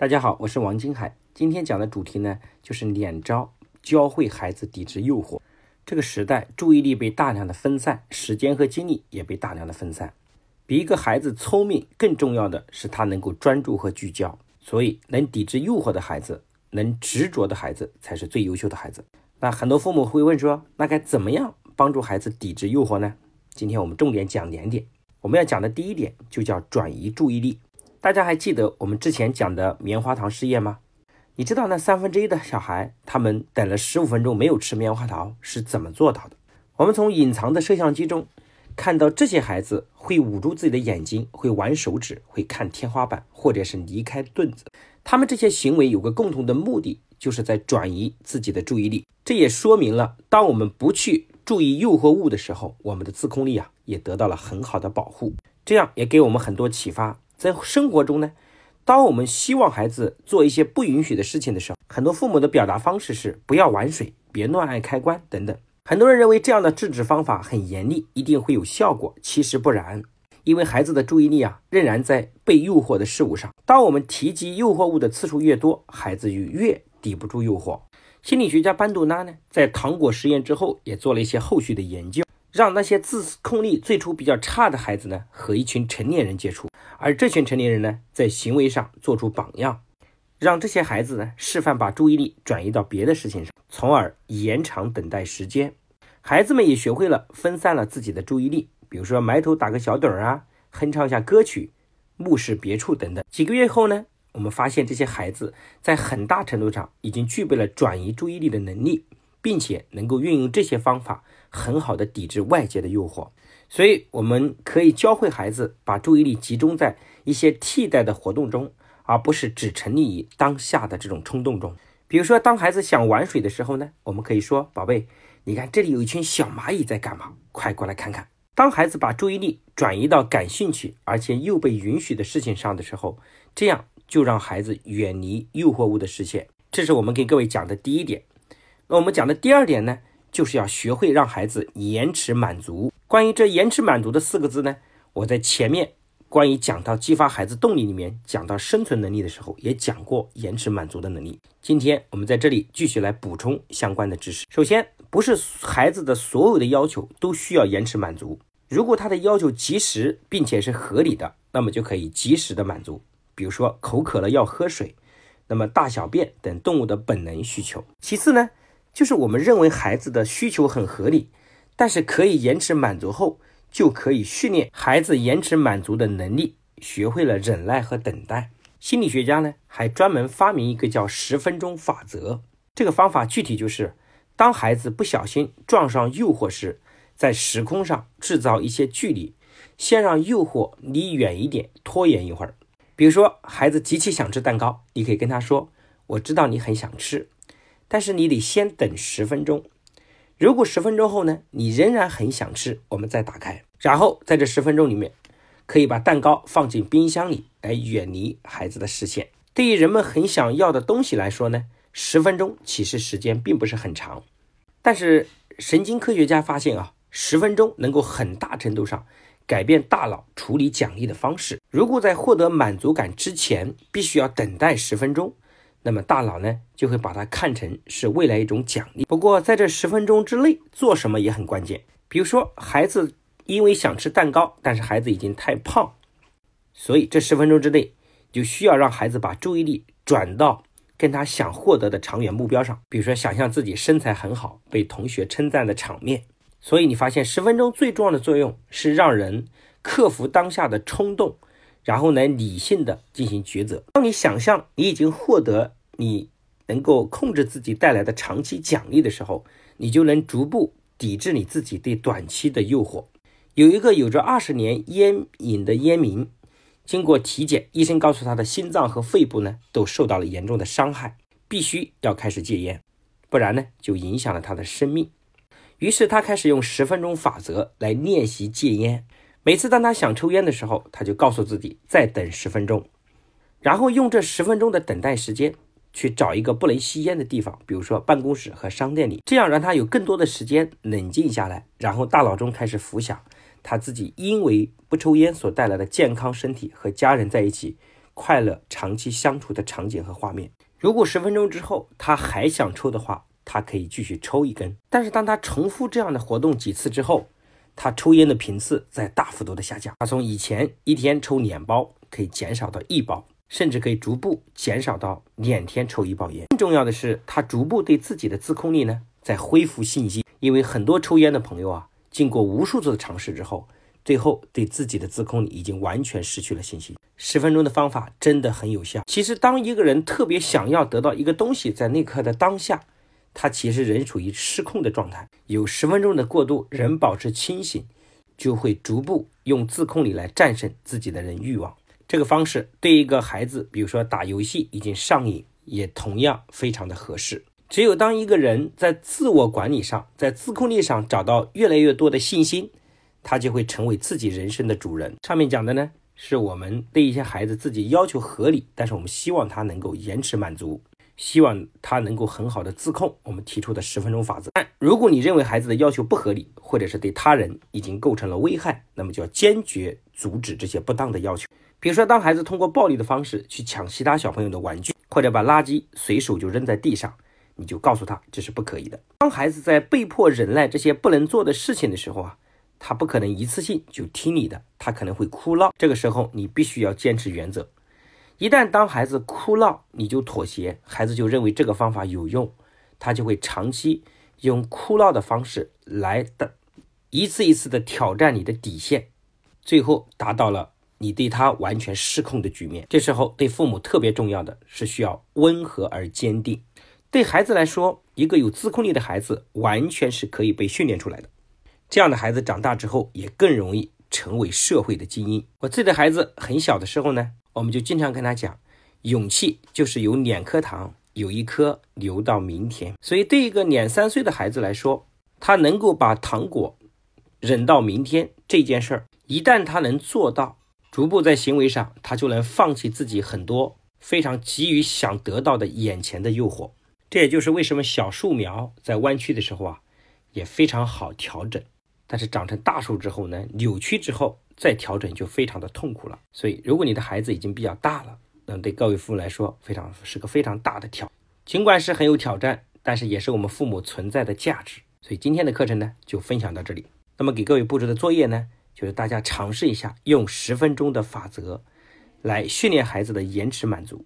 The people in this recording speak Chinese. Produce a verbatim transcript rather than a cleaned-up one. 大家好，我是王金海。今天讲的主题呢，就是两招教会孩子抵制诱惑。这个时代，注意力被大量的分散，时间和精力也被大量的分散。比一个孩子聪明更重要的是他能够专注和聚焦。所以，能抵制诱惑的孩子，能执着的孩子，才是最优秀的孩子。那很多父母会问说，那该怎么样帮助孩子抵制诱惑呢？今天我们重点讲两点。我们要讲的第一点就叫转移注意力。大家还记得我们之前讲的棉花糖试验吗？你知道那三分之一的小孩他们等了十五分钟没有吃棉花糖是怎么做到的？我们从隐藏的摄像机中看到这些孩子会捂住自己的眼睛，会玩手指，会看天花板，或者是离开盾子。他们这些行为有个共同的目的，就是在转移自己的注意力。这也说明了，当我们不去注意诱惑物的时候，我们的自控力啊也得到了很好的保护。这样也给我们很多启发。在生活中呢，当我们希望孩子做一些不允许的事情的时候，很多父母的表达方式是不要玩水，别乱按开关等等。很多人认为这样的制止方法很严厉，一定会有效果，其实不然。因为孩子的注意力啊仍然在被诱惑的事物上。当我们提及诱惑物的次数越多，孩子就越抵不住诱惑。心理学家班杜拉呢，在糖果实验之后也做了一些后续的研究，让那些自控力最初比较差的孩子呢和一群成年人接触，而这群成年人呢在行为上做出榜样，让这些孩子呢示范把注意力转移到别的事情上，从而延长等待时间。孩子们也学会了分散了自己的注意力，比如说埋头打个小盹儿啊，哼唱一下歌曲，目视别处等等。几个月后呢，我们发现这些孩子在很大程度上已经具备了转移注意力的能力，并且能够运用这些方法很好的抵制外界的诱惑。所以我们可以教会孩子把注意力集中在一些替代的活动中，而不是只沉溺于当下的这种冲动中。比如说当孩子想玩水的时候呢，我们可以说，宝贝，你看这里有一群小蚂蚁在干嘛，快过来看看。当孩子把注意力转移到感兴趣而且又被允许的事情上的时候，这样就让孩子远离诱惑物的视线。这是我们给各位讲的第一点。那我们讲的第二点呢，就是要学会让孩子延迟满足。关于这延迟满足的四个字呢，我在前面关于讲到激发孩子动力里面讲到生存能力的时候也讲过延迟满足的能力。今天我们在这里继续来补充相关的知识。首先，不是孩子的所有的要求都需要延迟满足，如果他的要求及时并且是合理的，那么就可以及时的满足。比如说口渴了要喝水，那么大小便等动物的本能需求。其次呢，就是我们认为孩子的需求很合理，但是可以延迟满足后，就可以训练孩子延迟满足的能力，学会了忍耐和等待。心理学家呢，还专门发明一个叫十分钟法则。这个方法具体就是，当孩子不小心撞上诱惑时，在时空上制造一些距离，先让诱惑离远一点，拖延一会儿。比如说，孩子极其想吃蛋糕，你可以跟他说，我知道你很想吃，但是你得先等十分钟。如果十分钟后呢，你仍然很想吃，我们再打开。然后在这十分钟里面，可以把蛋糕放进冰箱里，来远离孩子的视线。对于人们很想要的东西来说呢，十分钟其实时间并不是很长。但是神经科学家发现啊，十分钟能够很大程度上改变大脑处理奖励的方式。如果在获得满足感之前，必须要等待十分钟。那么大脑呢就会把它看成是未来一种奖励。不过在这十分钟之内做什么也很关键。比如说孩子因为想吃蛋糕，但是孩子已经太胖，所以这十分钟之内就需要让孩子把注意力转到跟他想获得的长远目标上。比如说想象自己身材很好，被同学称赞的场面。所以你发现十分钟最重要的作用是让人克服当下的冲动，然后呢，理性的进行抉择。当你想象你已经获得你能够控制自己带来的长期奖励的时候，你就能逐步抵制你自己对短期的诱惑。有一个有着二十年烟瘾的烟民，经过体检，医生告诉他的心脏和肺部呢都受到了严重的伤害，必须要开始戒烟，不然呢就影响了他的生命。于是他开始用十分钟法则来练习戒烟。每次当他想抽烟的时候，他就告诉自己再等十分钟，然后用这十分钟的等待时间去找一个不能吸烟的地方，比如说办公室和商店里，这样让他有更多的时间冷静下来，然后大脑中开始浮想他自己因为不抽烟所带来的健康身体和家人在一起快乐长期相处的场景和画面。如果十分钟之后他还想抽的话，他可以继续抽一根。但是当他重复这样的活动几次之后，他抽烟的频次在大幅度的下降。他从以前一天抽两包可以减少到一包，甚至可以逐步减少到两天抽一包烟。更重要的是，他逐步对自己的自控力呢在恢复信心。因为很多抽烟的朋友啊，经过无数次的尝试之后，最后对自己的自控力已经完全失去了信心。十分钟的方法真的很有效。其实当一个人特别想要得到一个东西，在那刻的当下，他其实仍处于失控的状态。有十分钟的过渡，人保持清醒，就会逐步用自控力来战胜自己的人欲望。这个方式对一个孩子，比如说打游戏已经上瘾，也同样非常的合适。只有当一个人在自我管理上，在自控力上找到越来越多的信心，他就会成为自己人生的主人。上面讲的呢，是我们对一些孩子自己要求合理，但是我们希望他能够延迟满足，希望他能够很好的自控，我们提出的十分钟法则。但如果你认为孩子的要求不合理，或者是对他人已经构成了危害，那么就要坚决阻止这些不当的要求。比如说，当孩子通过暴力的方式去抢其他小朋友的玩具，或者把垃圾随手就扔在地上，你就告诉他这是不可以的。当孩子在被迫忍耐这些不能做的事情的时候啊，他不可能一次性就听你的，他可能会哭闹。这个时候你必须要坚持原则。一旦当孩子哭闹，你就妥协，孩子就认为这个方法有用，他就会长期用哭闹的方式来的一次一次的挑战你的底线，最后达到了你对他完全失控的局面。这时候对父母特别重要的是需要温和而坚定。对孩子来说，一个有自控力的孩子完全是可以被训练出来的。这样的孩子长大之后也更容易成为社会的精英。我自己的孩子很小的时候呢，我们就经常跟他讲，勇气就是有两颗糖，有一颗留到明天。所以对一个两三岁的孩子来说，他能够把糖果忍到明天这件事儿，一旦他能做到，逐步在行为上他就能放弃自己很多非常急于想得到的眼前的诱惑。这也就是为什么小树苗在弯曲的时候啊也非常好调整，但是长成大树之后呢，扭曲之后再调整就非常的痛苦了。所以如果你的孩子已经比较大了，那对各位父母来说非常是个非常大的挑战。尽管是很有挑战，但是也是我们父母存在的价值。所以今天的课程呢就分享到这里。那么给各位布置的作业呢，就是大家尝试一下用十分钟的法则来训练孩子的延迟满足。